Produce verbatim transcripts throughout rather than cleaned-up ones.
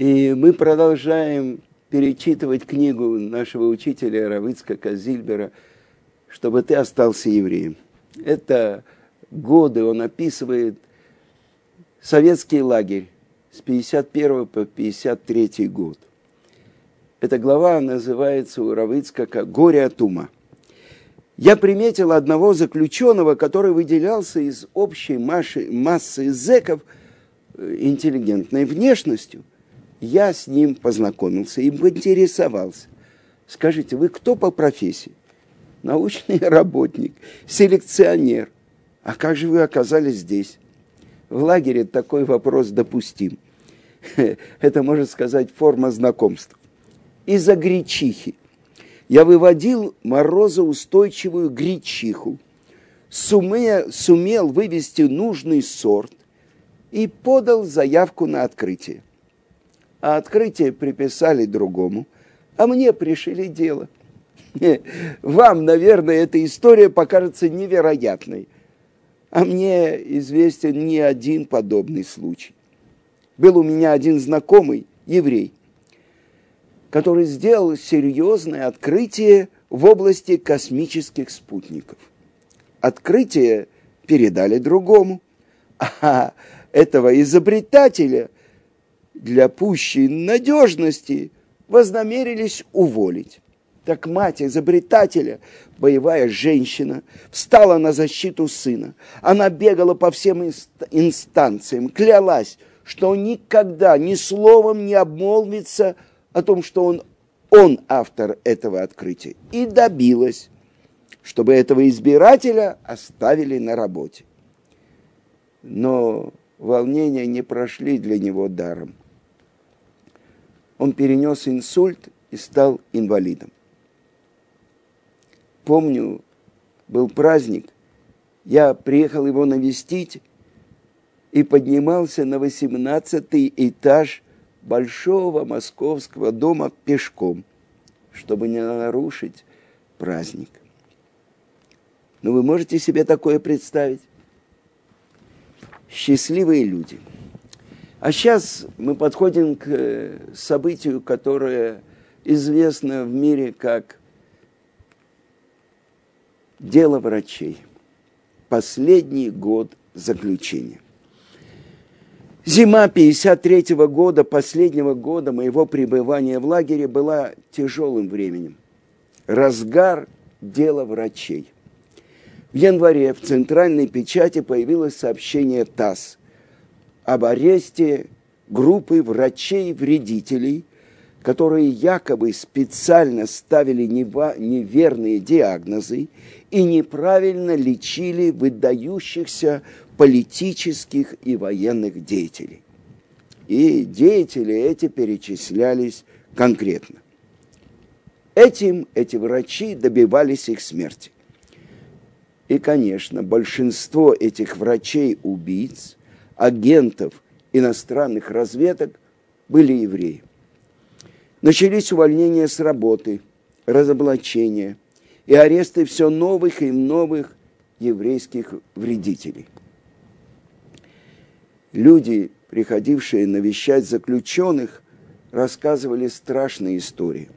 И мы продолжаем перечитывать книгу нашего учителя рав Ицхака Зильбера «Чтобы ты остался евреем». Это годы, он описывает советский лагерь с пятьдесят первого по пятьдесят третий год. Эта глава называется у рава Ицхака «Горе от ума». Я приметил одного заключенного, который выделялся из общей массы, массы зэков интеллигентной внешностью. Я с ним познакомился и поинтересовался. Скажите, вы кто по профессии? Научный работник, селекционер. А как же вы оказались здесь? В лагере такой вопрос допустим. Это, можно сказать, форма знакомства. Из-за гречихи. Я выводил морозоустойчивую гречиху, сумел, сумел вывести нужный сорт и подал заявку на открытие. А открытие приписали другому, а мне пришили дело. Вам, наверное, эта история покажется невероятной, а мне известен не один подобный случай. Был у меня один знакомый, еврей, который сделал серьезное открытие в области космических спутников. Открытие передали другому, а этого изобретателя для пущей надежности вознамерились уволить. Так мать изобретателя, боевая женщина, встала на защиту сына. Она бегала по всем инстанциям, клялась, что никогда ни словом не обмолвится о том, что он, он автор этого открытия, и добилась, чтобы этого избирателя оставили на работе. Но волнения не прошли для него даром. Он перенес инсульт и стал инвалидом. Помню, был праздник, я приехал его навестить и поднимался на восемнадцатый этаж большого московского дома пешком, чтобы не нарушить праздник. Но вы можете себе такое представить? Счастливые люди. А сейчас мы подходим к событию, которое известно в мире как дело врачей. Последний год заключения. Зима пятьдесят третьего года, последнего года моего пребывания в лагере, была тяжелым временем. Разгар дела врачей. В январе в центральной печати появилось сообщение ТАСС об аресте группы врачей-вредителей, которые якобы специально ставили неверные диагнозы и неправильно лечили выдающихся политических и военных деятелей. И деятели эти перечислялись конкретно. Этим эти врачи добивались их смерти. И, конечно, большинство этих врачей-убийц, агентов иностранных разведок были евреи. Начались увольнения с работы, разоблачения и аресты все новых и новых еврейских вредителей. Люди, приходившие навещать заключенных, рассказывали страшные истории.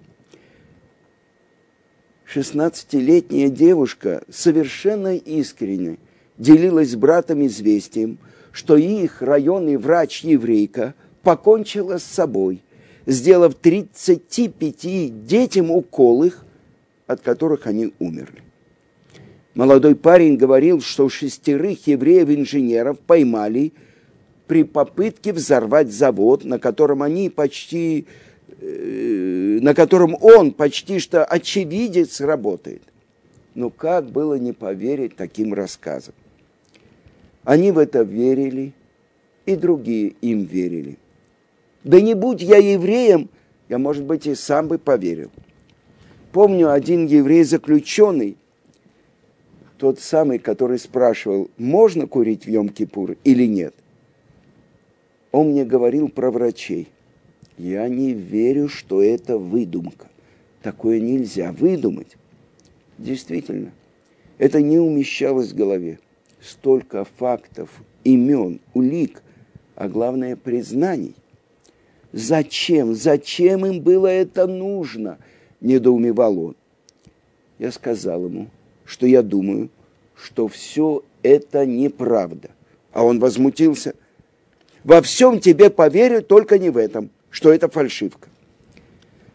шестнадцатилетняя девушка совершенно искренне делилась с братом известием, что их районный врач-еврейка покончила с собой, сделав тридцати пяти детям уколы, от которых они умерли. Молодой парень говорил, что шестерых евреев-инженеров поймали при попытке взорвать завод, на котором они почти, э, на котором он почти что очевидец работает. Но как было не поверить таким рассказам? Они в это верили, и другие им верили. Да не будь я евреем, я, может быть, и сам бы поверил. Помню, один еврей-заключенный, тот самый, который спрашивал, можно курить в Йом-Кипур или нет, он мне говорил про врачей. Я не верю, что это выдумка. Такое нельзя выдумать. Действительно, это не умещалось в голове. Столько фактов, имен, улик, а главное, признаний. Зачем? Зачем им было это нужно? Недоумевал он. Я сказал ему, что я думаю, что все это неправда. А он возмутился. Во всем тебе поверю, только не в этом, что это фальшивка.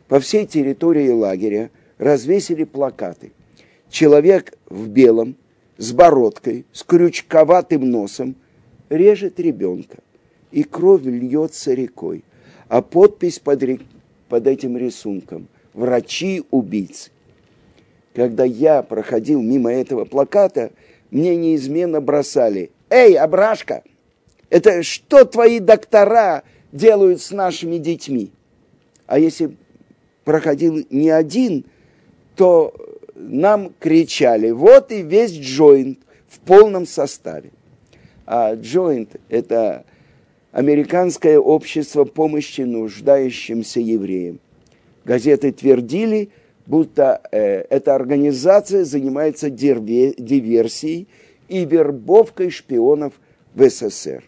По всей территории лагеря развесили плакаты. Человек в белом, с бородкой, с крючковатым носом, режет ребенка, и кровь льется рекой. А подпись под, рек... под этим рисунком – «Врачи-убийцы». Когда я проходил мимо этого плаката, мне неизменно бросали: «Эй, Абрашка, это что твои доктора делают с нашими детьми?» А если проходил не один, то нам кричали: «Вот и весь джойнт в полном составе». А джойнт – это Американское общество помощи нуждающимся евреям. Газеты твердили, будто э, эта организация занимается дерве, диверсией и вербовкой шпионов в СССР.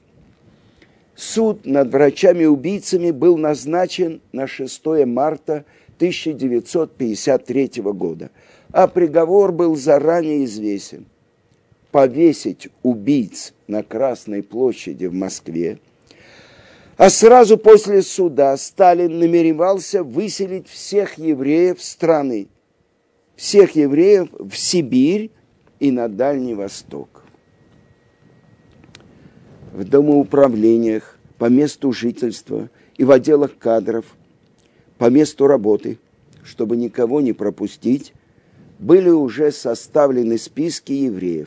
Суд над врачами-убийцами был назначен на шестое марта тысяча девятьсот пятьдесят третьего года, а приговор был заранее известен. Повесить убийц на Красной площади в Москве, а сразу после суда Сталин намеревался выселить всех евреев страны, всех евреев в Сибирь и на Дальний Восток. В домоуправлениях, по месту жительства и в отделах кадров, по месту работы, чтобы никого не пропустить, были уже составлены списки евреев.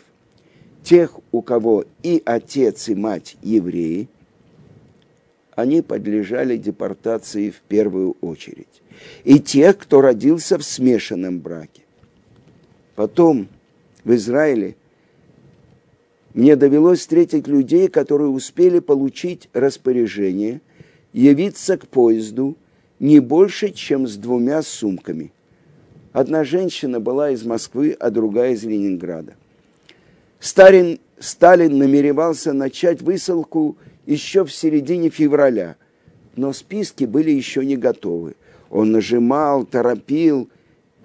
Тех, у кого и отец, и мать евреи, они подлежали депортации в первую очередь. И тех, кто родился в смешанном браке. Потом в Израиле мне довелось встретить людей, которые успели получить распоряжение явиться к поезду не больше, чем с двумя сумками. Одна женщина была из Москвы, а другая из Ленинграда. Сталин, Сталин намеревался начать высылку еще в середине февраля, но списки были еще не готовы. Он нажимал, торопил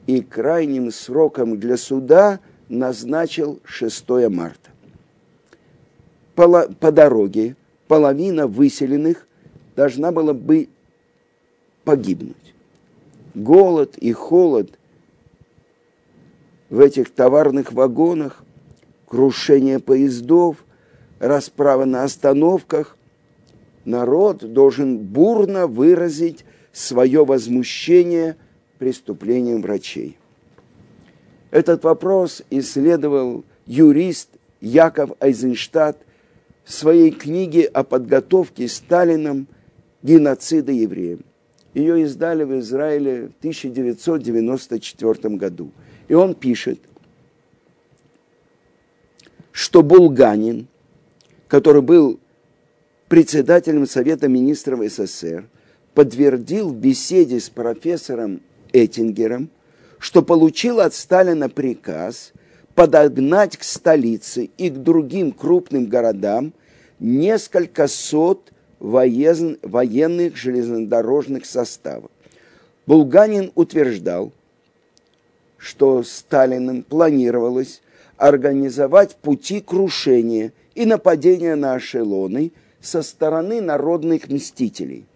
и крайним сроком для суда назначил шестое марта. По, по дороге половина выселенных должна была бы погибнуть. Голод и холод в этих товарных вагонах, крушение поездов, расправа на остановках. Народ должен бурно выразить свое возмущение преступлением врачей. Этот вопрос исследовал юрист Яков Эйзенштадт в своей книге о подготовке Сталином геноцида евреев. Ее издали в Израиле в тысяча девятьсот девяносто четвёртом году. И он пишет, что булганин, который был председателем Совета министров СССР, подтвердил в беседе с профессором Эттингером, что получил от Сталина приказ подогнать к столице и к другим крупным городам несколько сот воен... военных железнодорожных составов. Булганин утверждал, что Сталиным планировалось организовать пути крушения и нападения на эшелоны со стороны народных мстителей.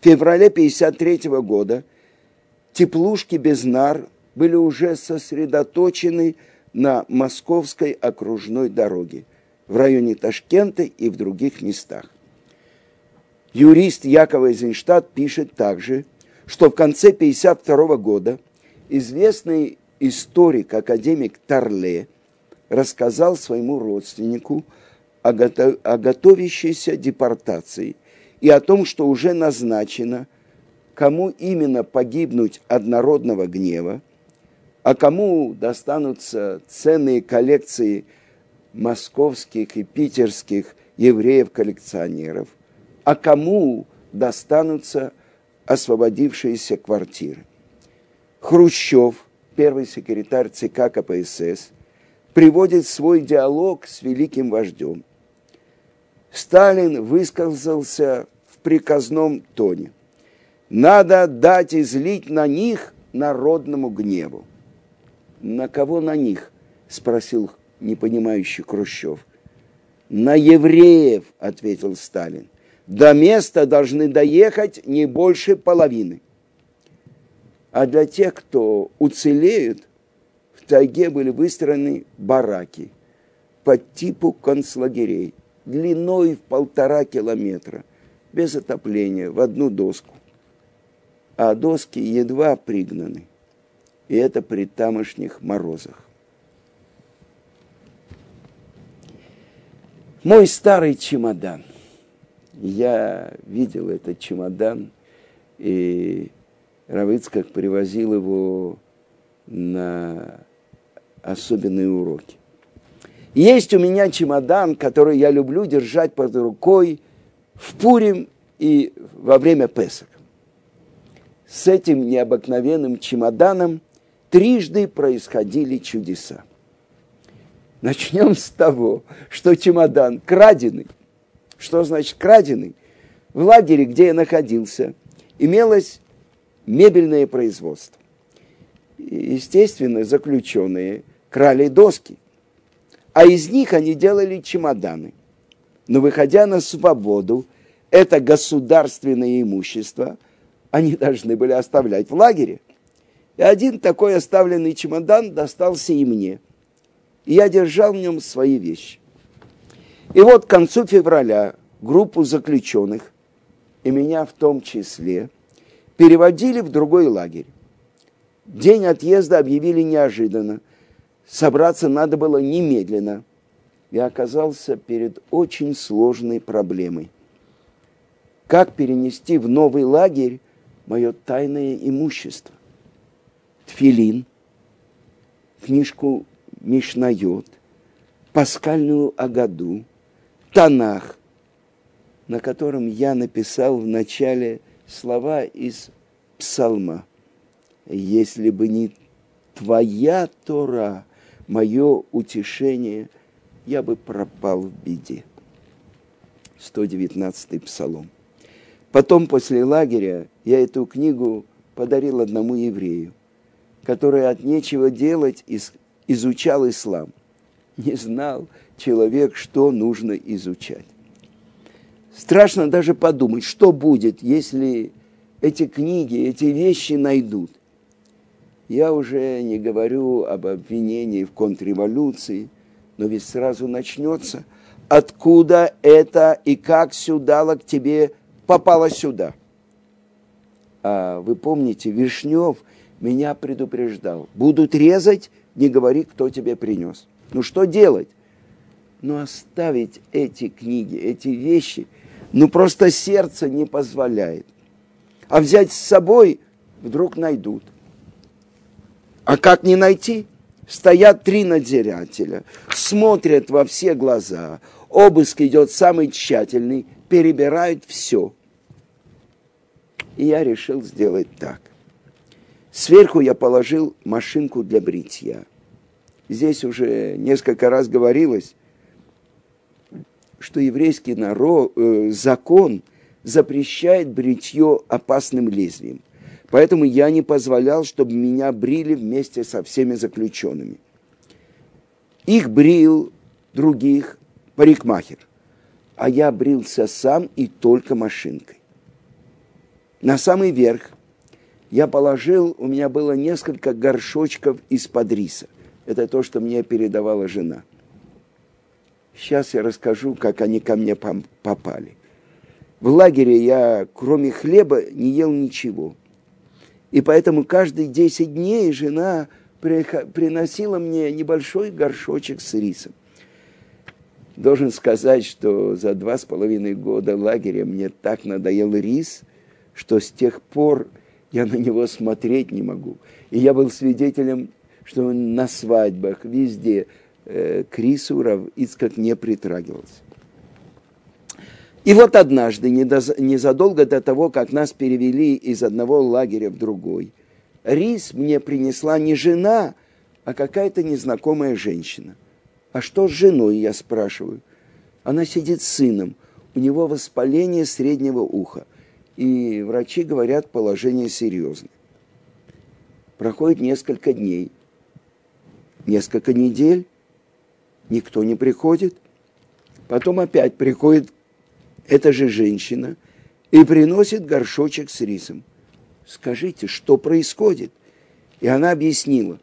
В феврале тысяча девятьсот пятьдесят третьего года теплушки Безнар были уже сосредоточены на Московской окружной дороге, в районе Ташкента и в других местах. Юрист Яков Эйзенштадт пишет также, что в конце тысяча девятьсот пятьдесят второго года известный историк-академик Тарле рассказал своему родственнику о, готов... о готовящейся депортации и о том, что уже назначено, кому именно погибнуть от народного гнева, а кому достанутся ценные коллекции московских и питерских евреев-коллекционеров, а кому достанутся освободившиеся квартиры. Хрущев, первый секретарь ЦК КПСС, приводит свой диалог с великим вождем. Сталин высказался в приказном тоне. надо дать излить на них народному гневу. На кого на них? Спросил непонимающий Хрущев. На евреев, ответил Сталин. До места должны доехать не больше половины. А для тех, кто уцелеют, в тайге были выстроены бараки по типу концлагерей, длиной в полтора километра, без отопления, в одну доску. А доски едва пригнаны. И это при тамошних морозах. Мой старый чемодан. Я видел этот чемодан, и Рав Ицхак привозил его на особенные уроки. Есть у меня чемодан, который я люблю держать под рукой в Пурим и во время Песах. С этим необыкновенным чемоданом трижды происходили чудеса. Начнем с того, что чемодан краденый. Что значит краденый? В лагере, где я находился, имелось мебельное производство. Естественно, заключенные крали доски, а из них они делали чемоданы. Но выходя на свободу, это государственное имущество они должны были оставлять в лагере. И один такой оставленный чемодан достался и мне. И я держал в нем свои вещи. И вот к концу февраля группу заключенных, и меня в том числе, переводили в другой лагерь. День отъезда объявили неожиданно. Собраться надо было немедленно. Я оказался перед очень сложной проблемой. Как перенести в новый лагерь мое тайное имущество? Тфилин, книжку Мишнайот, пасхальную Агаду, Танах, на котором я написал в начале слова из Псалма. Если бы не твоя Тора, мое утешение, я бы пропал в беде. сто девятнадцатый Псалом. Потом, после лагеря, я эту книгу подарил одному еврею, который от нечего делать изучал ислам. Не знал человек, что нужно изучать. Страшно даже подумать, что будет, если эти книги, эти вещи найдут. Я уже не говорю об обвинении в контрреволюции, но ведь сразу начнется, откуда это и как сюда к тебе попало сюда. А вы помните, Вишнев меня предупреждал. Будут резать, не говори, кто тебе принес. Ну что делать? Ну оставить эти книги, эти вещи, ну просто сердце не позволяет. А взять с собой вдруг найдут. А как не найти? Стоят три надзирателя, смотрят во все глаза, обыск идет самый тщательный, перебирают все. И я решил сделать так. Сверху я положил машинку для бритья. Здесь уже несколько раз говорилось, что еврейский народ, э, закон запрещает бритье опасным лезвием. Поэтому я не позволял, чтобы меня брили вместе со всеми заключенными. Их брил других парикмахер, а я брился сам и только машинкой. На самый верх я положил, у меня было несколько горшочков из-под риса. Это то, что мне передавала жена. Сейчас я расскажу, как они ко мне попали. В лагере я, кроме хлеба, не ел ничего. И поэтому каждые десять дней жена приносила мне небольшой горшочек с рисом. Должен сказать, что за два с половиной года лагеря мне так надоел рис, что с тех пор я на него смотреть не могу. И я был свидетелем, что на свадьбах, везде э, к рису Рав Ицхак не притрагивался. И вот однажды, незадолго до того, как нас перевели из одного лагеря в другой, рис мне принесла не жена, а какая-то незнакомая женщина. А что с женой, я спрашиваю? Она сидит с сыном, у него воспаление среднего уха. и врачи говорят, положение серьезное. Проходит несколько дней, несколько недель, никто не приходит. Потом опять приходит эта же женщина и приносит горшочек с рисом. Скажите, что происходит? И она объяснила.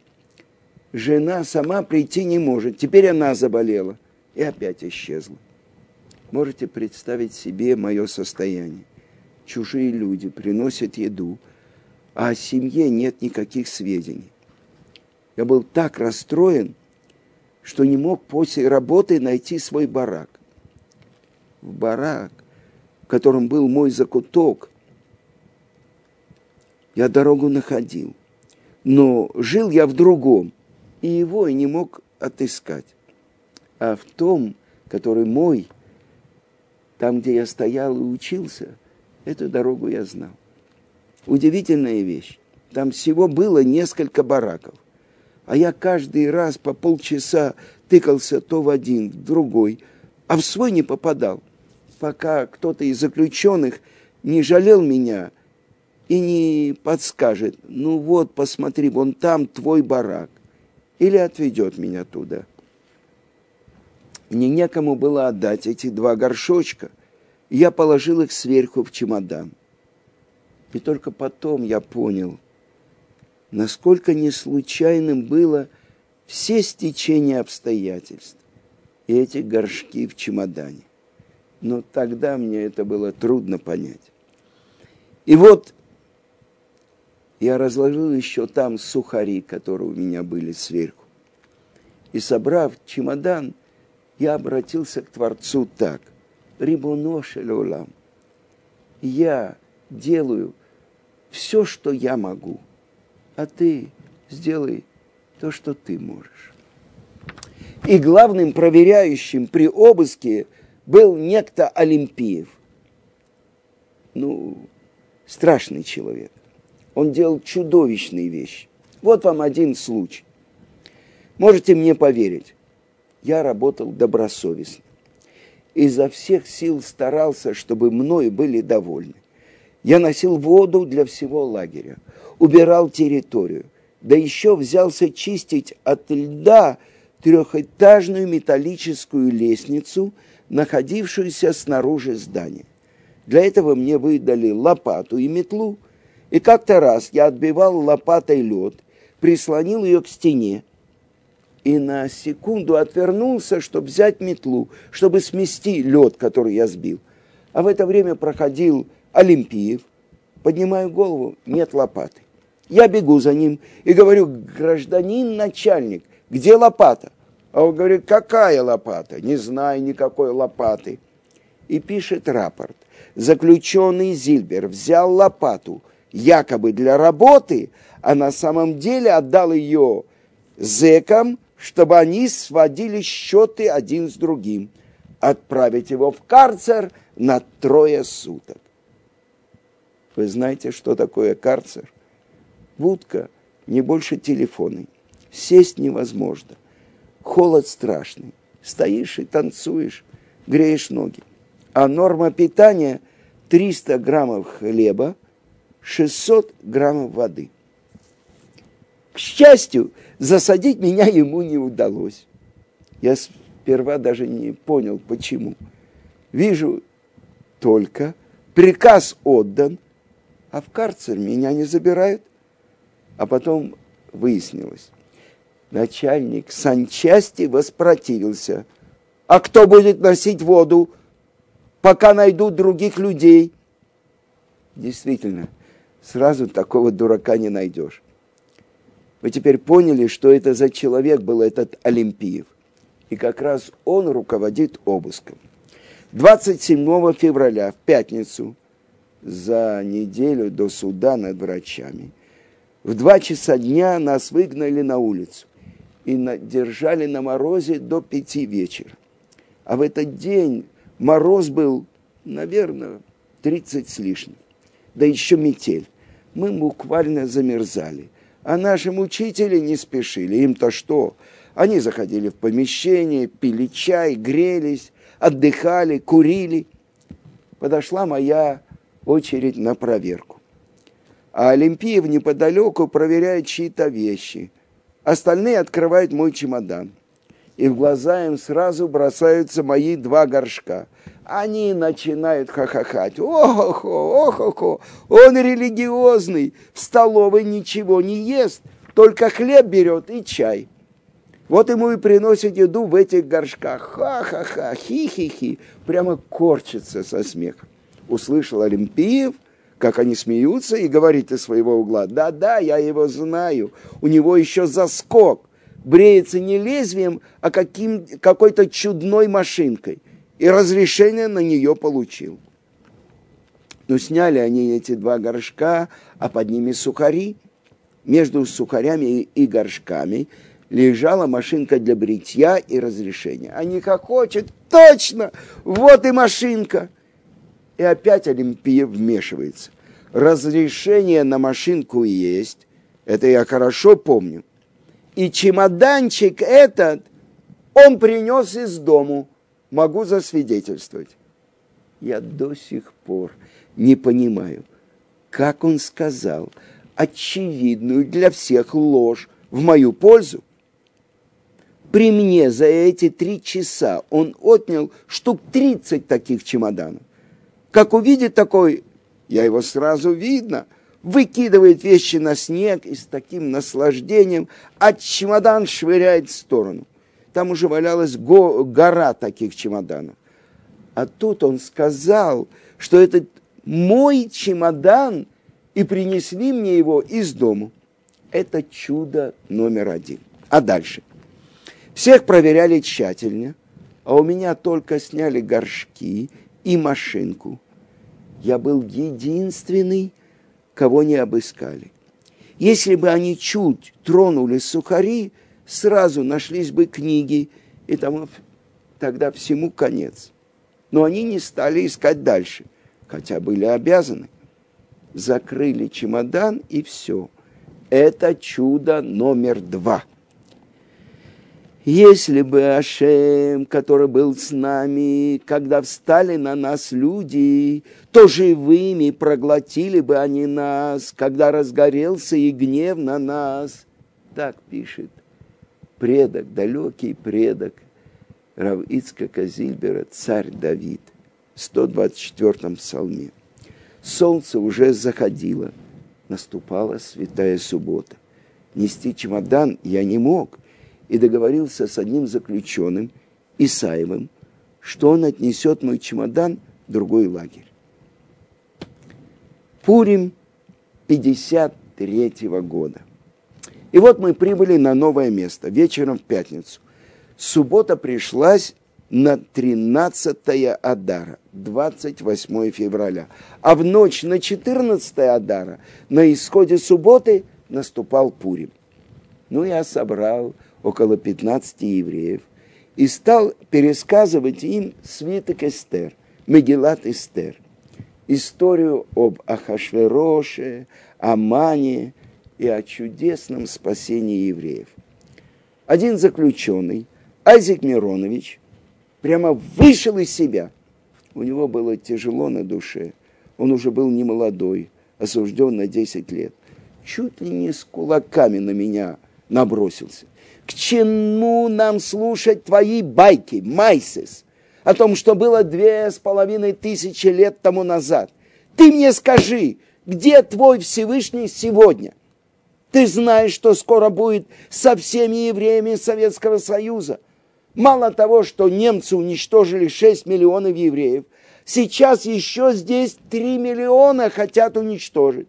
Жена сама прийти не может, теперь она заболела и опять исчезла. Можете представить себе мое состояние? Чужие люди приносят еду, а о семье нет никаких сведений. Я был так расстроен, что не мог после работы найти свой барак. В барак, в котором был мой закуток, я дорогу находил, но жил я в другом, и его и не мог отыскать. А в том, который мой, там, где я стоял и учился, эту дорогу я знал. Удивительная вещь. Там всего было несколько бараков. А я каждый раз по полчаса тыкался то в один, в другой, а в свой не попадал, пока кто-то из заключенных не жалел меня и не подскажет, ну вот, посмотри, вон там твой барак, или отведет меня туда. Мне некому было отдать эти два горшочка, и я положил их сверху в чемодан. И только потом я понял, насколько неслучайным было все стечение обстоятельств и эти горшки в чемодане. Но тогда мне это было трудно понять. И вот я разложил еще там сухари, которые у меня были сверху. И, собрав чемодан, я обратился к Творцу так. Рибоно шель олам. Я делаю все, что я могу. А ты сделай то, что ты можешь. И главным проверяющим при обыске был некто Олимпиев. Ну, страшный человек. Он делал чудовищные вещи. Вот вам один случай. Можете мне поверить, я работал добросовестно. Изо всех сил старался, чтобы мной были довольны. Я носил воду для всего лагеря, убирал территорию, да еще взялся чистить от льда трехэтажную металлическую лестницу, находившуюся снаружи здания. Для этого мне выдали лопату и метлу, и как-то раз я отбивал лопатой лед, прислонил ее к стене и на секунду отвернулся, чтобы взять метлу, чтобы смести лед, который я сбил. А в это время проходил Олимпиев, поднимаю голову, нет лопаты. Я бегу за ним и говорю, гражданин начальник, где лопата? А он говорит, какая лопата? Не знаю никакой лопаты. И пишет рапорт. Заключенный Зильбер взял лопату якобы для работы, а на самом деле отдал ее зэкам, чтобы они сводили счеты один с другим. Отправить его в карцер на трое суток. Вы знаете, что такое карцер? Будка не больше телефона. Сесть невозможно. Холод страшный. Стоишь и танцуешь, греешь ноги. А норма питания триста граммов хлеба, шестьсот граммов воды. К счастью, засадить меня ему не удалось. Я сперва даже не понял, почему. Вижу только, приказ отдан, а в карцер меня не забирают. А потом выяснилось. Начальник санчасти воспротивился. А кто будет носить воду, пока найдут других людей? Действительно, сразу такого дурака не найдешь. Вы теперь поняли, что это за человек был этот Олимпиев. И как раз он руководит обыском. двадцать седьмого февраля, в пятницу, за неделю до суда над врачами, в два часа дня нас выгнали на улицу и держали на морозе до пяти вечера. А в этот день мороз был, наверное, тридцать с лишним. Да еще метель. Мы буквально замерзали. А наши мучители не спешили. Им-то что? Они заходили в помещение, пили чай, грелись, отдыхали, курили. Подошла моя очередь на проверку. А Олимпиев неподалеку проверяет чьи-то вещи. Остальные открывают мой чемодан. И в глаза им сразу бросаются мои два горшка. Они начинают хахахать. О-хо-хо, о-хо-хо, он религиозный, в столовой ничего не ест, только хлеб берет и чай. Вот ему и приносят еду в этих горшках. Ха-ха-ха, хи-хи-хи, прямо корчится со смеха. Услышал Олимпиев, как они смеются, и говорит из своего угла: да-да, я его знаю, у него еще заскок. Бреется не лезвием, а каким, какой-то чудной машинкой. И разрешение на нее получил. Но сняли они эти два горшка, а под ними сухари. Между сухарями и горшками лежала машинка для бритья и разрешения. Они хохочут. Точно! Вот и машинка! И опять Олимпия вмешивается. Разрешение на машинку есть. Это я хорошо помню. И чемоданчик этот он принес из дому. Могу засвидетельствовать. Я до сих пор не понимаю, как он сказал очевидную для всех ложь в мою пользу. При мне за эти три часа он отнял штук тридцать таких чемоданов. Как увидит такой, я его сразу видно, выкидывает вещи на снег и с таким наслаждением, а чемодан швыряет в сторону. Там уже валялась го- гора таких чемоданов. А тут он сказал, что это мой чемодан, и принесли мне его из дома. Это чудо номер один. А дальше? Всех проверяли тщательно, а у меня только сняли горшки и машинку. Я был единственный, кого не обыскали. Если бы они чуть тронули сухари, сразу нашлись бы книги, и тому, тогда всему конец. Но они не стали искать дальше, хотя были обязаны. Закрыли чемодан, и все. Это чудо номер два. Если бы Ашем, который был с нами, когда встали на нас люди, то живыми проглотили бы они нас, когда разгорелся и гнев на нас. Так пишет предок, далекий предок рав Ицхака Зильбера, царь Давид, в сто двадцать четвёртом псалме. Солнце уже заходило, наступала святая суббота. Нести чемодан я не мог. И договорился с одним заключенным, Исаевым, что он отнесет мой чемодан в другой лагерь. Пурим пятьдесят третьего года. И вот мы прибыли на новое место, вечером в пятницу. Суббота пришлась на тринадцатое Адара, двадцать восьмое февраля. А в ночь на четырнадцатое Адара, на исходе субботы, наступал Пурим. Ну, я собрал около пятнадцати евреев, и стал пересказывать им свиток Эстер, Мегилат Эстер, историю об Ахашвероше, Амане и о чудесном спасении евреев. Один заключенный, Айзек Миронович, прямо вышел из себя. У него было тяжело на душе, он уже был немолодой, осужден на десять лет. Чуть ли не с кулаками на меня набросился. К чему нам слушать твои байки, майсес, о том, что было две с половиной тысячи лет тому назад? Ты мне скажи, где твой Всевышний сегодня? Ты знаешь, что скоро будет со всеми евреями Советского Союза. Мало того, что немцы уничтожили шесть миллионов евреев, сейчас еще здесь три миллиона хотят уничтожить.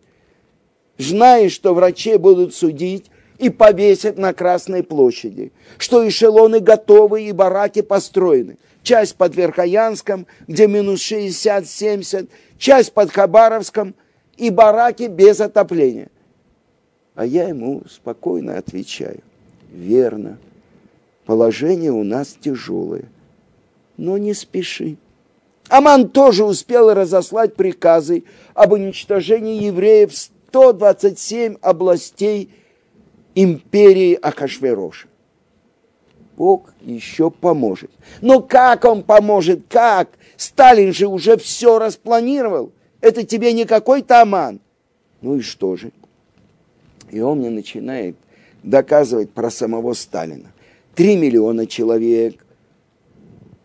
Знаешь, что врачей будут судить и повесят на Красной площади, что эшелоны готовы и бараки построены. Часть под Верхоянском, где минус шестьдесят-семьдесят, часть под Хабаровском и бараки без отопления. А я ему спокойно отвечаю: верно, положение у нас тяжелое, но не спеши. Аман тоже успел разослать приказы об уничтожении евреев в сто двадцать семь областей империи Ахашвероша. Бог еще поможет. Но как он поможет? Как? Сталин же уже все распланировал. Это тебе не какой-то Аман. Ну и что же? И он мне начинает доказывать про самого Сталина. Три миллиона человек,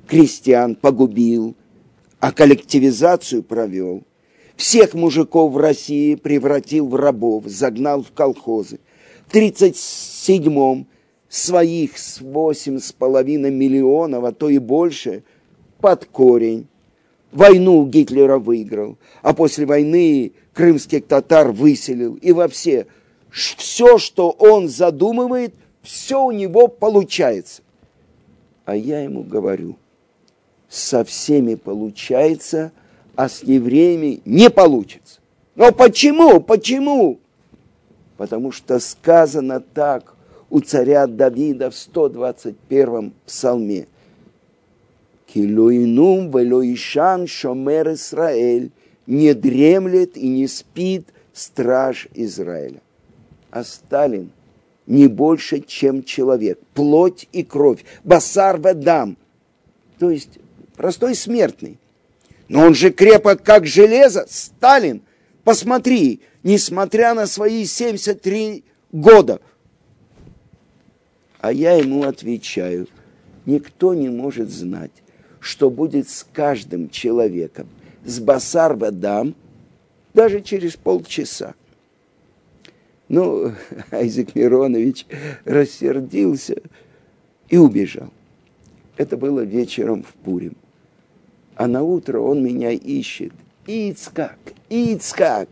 крестьян погубил, а коллективизацию провел. Всех мужиков в России превратил в рабов, загнал в колхозы. В тридцать седьмом своих с восемь с половиной миллионов, а то и больше, под корень. Войну Гитлера выиграл, а после войны крымских татар выселил. И во все, все, что он задумывает, все у него получается. А я ему говорю, со всеми получается, а с евреями не получится. Но почему? Почему? Потому что сказано так у царя Давида в сто двадцать первом псалме. Килуинум велоишан шомер Исраэль, не дремлет и не спит страж Израиля. А Сталин не больше, чем человек, плоть и кровь, басар вадам, то есть простой смертный. Но он же крепок, как железо. Сталин, посмотри, несмотря на свои семьдесят три года. А я ему отвечаю, никто не может знать, что будет с каждым человеком, с басар вадам, даже через полчаса. Ну, Айзек Миронович рассердился и убежал. Это было вечером в Пурим. А наутро он меня ищет. Ицхак, Ицхак,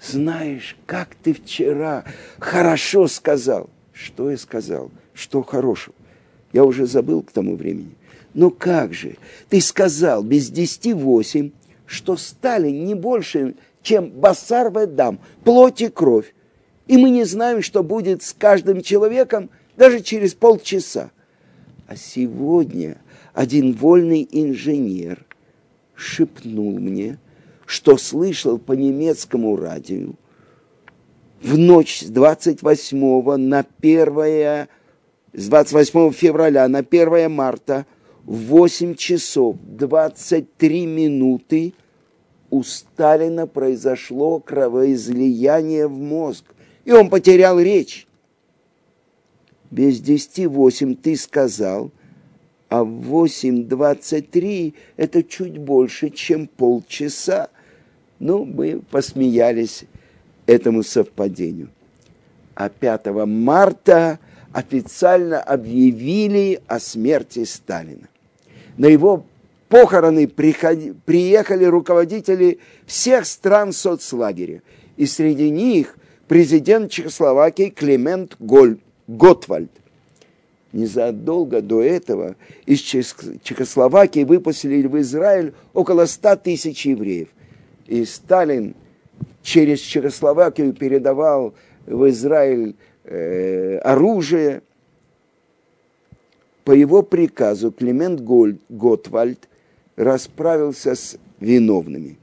знаешь, как ты вчера хорошо сказал. Что я сказал? Что хорошего? Я уже забыл к тому времени. Но как же? Ты сказал без десяти восемь, что Сталин не больше, чем басар вадам, плоть и кровь. И мы не знаем, что будет с каждым человеком даже через полчаса. А сегодня один вольный инженер шепнул мне, что слышал по немецкому радио в ночь с двадцать восьмого февраля на первое марта в восемь часов двадцать три минуты у Сталина произошло кровоизлияние в мозг. И он потерял речь. Без десяти восемь ты сказал, а в восемь двадцать три это чуть больше, чем полчаса. Ну, мы посмеялись этому совпадению. А пятого марта официально объявили о смерти Сталина. На его похороны приходи, приехали руководители всех стран соцлагеря. И среди них президент Чехословакии Климент Готвальд. Незадолго до этого из Чехословакии выпустили в Израиль около ста тысяч евреев. И Сталин через Чехословакию передавал в Израиль э, оружие. По его приказу Климент Готвальд расправился с виновными.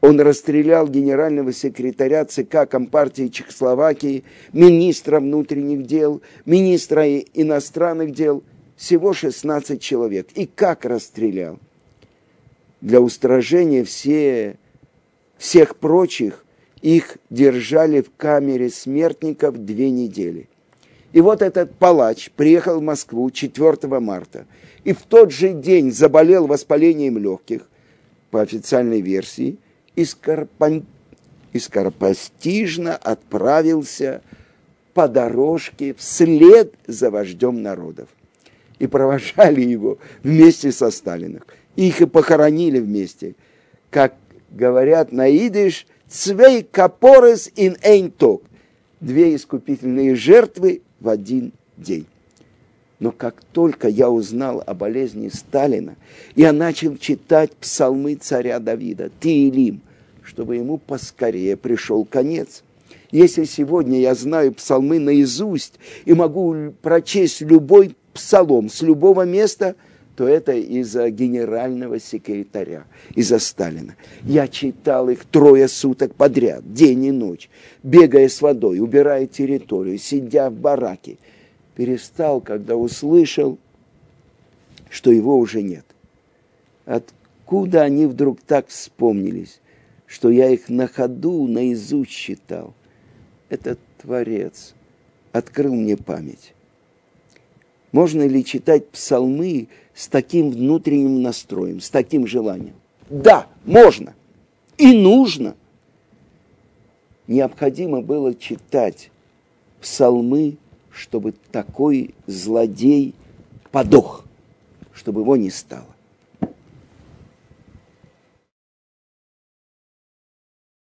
Он расстрелял генерального секретаря ЦК Компартии Чехословакии, министра внутренних дел, министра иностранных дел, всего шестнадцать человек. И как расстрелял? Для устражения все, всех прочих их держали в камере смертников две недели. И вот этот палач приехал в Москву четвёртого марта и в тот же день заболел воспалением легких, по официальной версии, и скоропон... скоропостижно отправился по дорожке вслед за вождем народов. И провожали его вместе со Сталиным. Их и похоронили вместе. Как говорят на идиш, «Цвей капорес ин эйн ток» – две искупительные жертвы в один день. Но как только я узнал о болезни Сталина, я начал читать псалмы царя Давида, Тиилим, чтобы ему поскорее пришел конец. Если сегодня я знаю псалмы наизусть и могу прочесть любой псалом с любого места, то это из-за генерального секретаря, из-за Сталина. Я читал их трое суток подряд, день и ночь, бегая с водой, убирая территорию, сидя в бараке. Перестал, когда услышал, что его уже нет. Откуда они вдруг так вспомнились, что я их на ходу наизусть считал. Этот Творец открыл мне память. Можно ли читать псалмы с таким внутренним настроем, с таким желанием? Да, можно и нужно. Необходимо было читать псалмы, чтобы такой злодей подох, чтобы его не стало.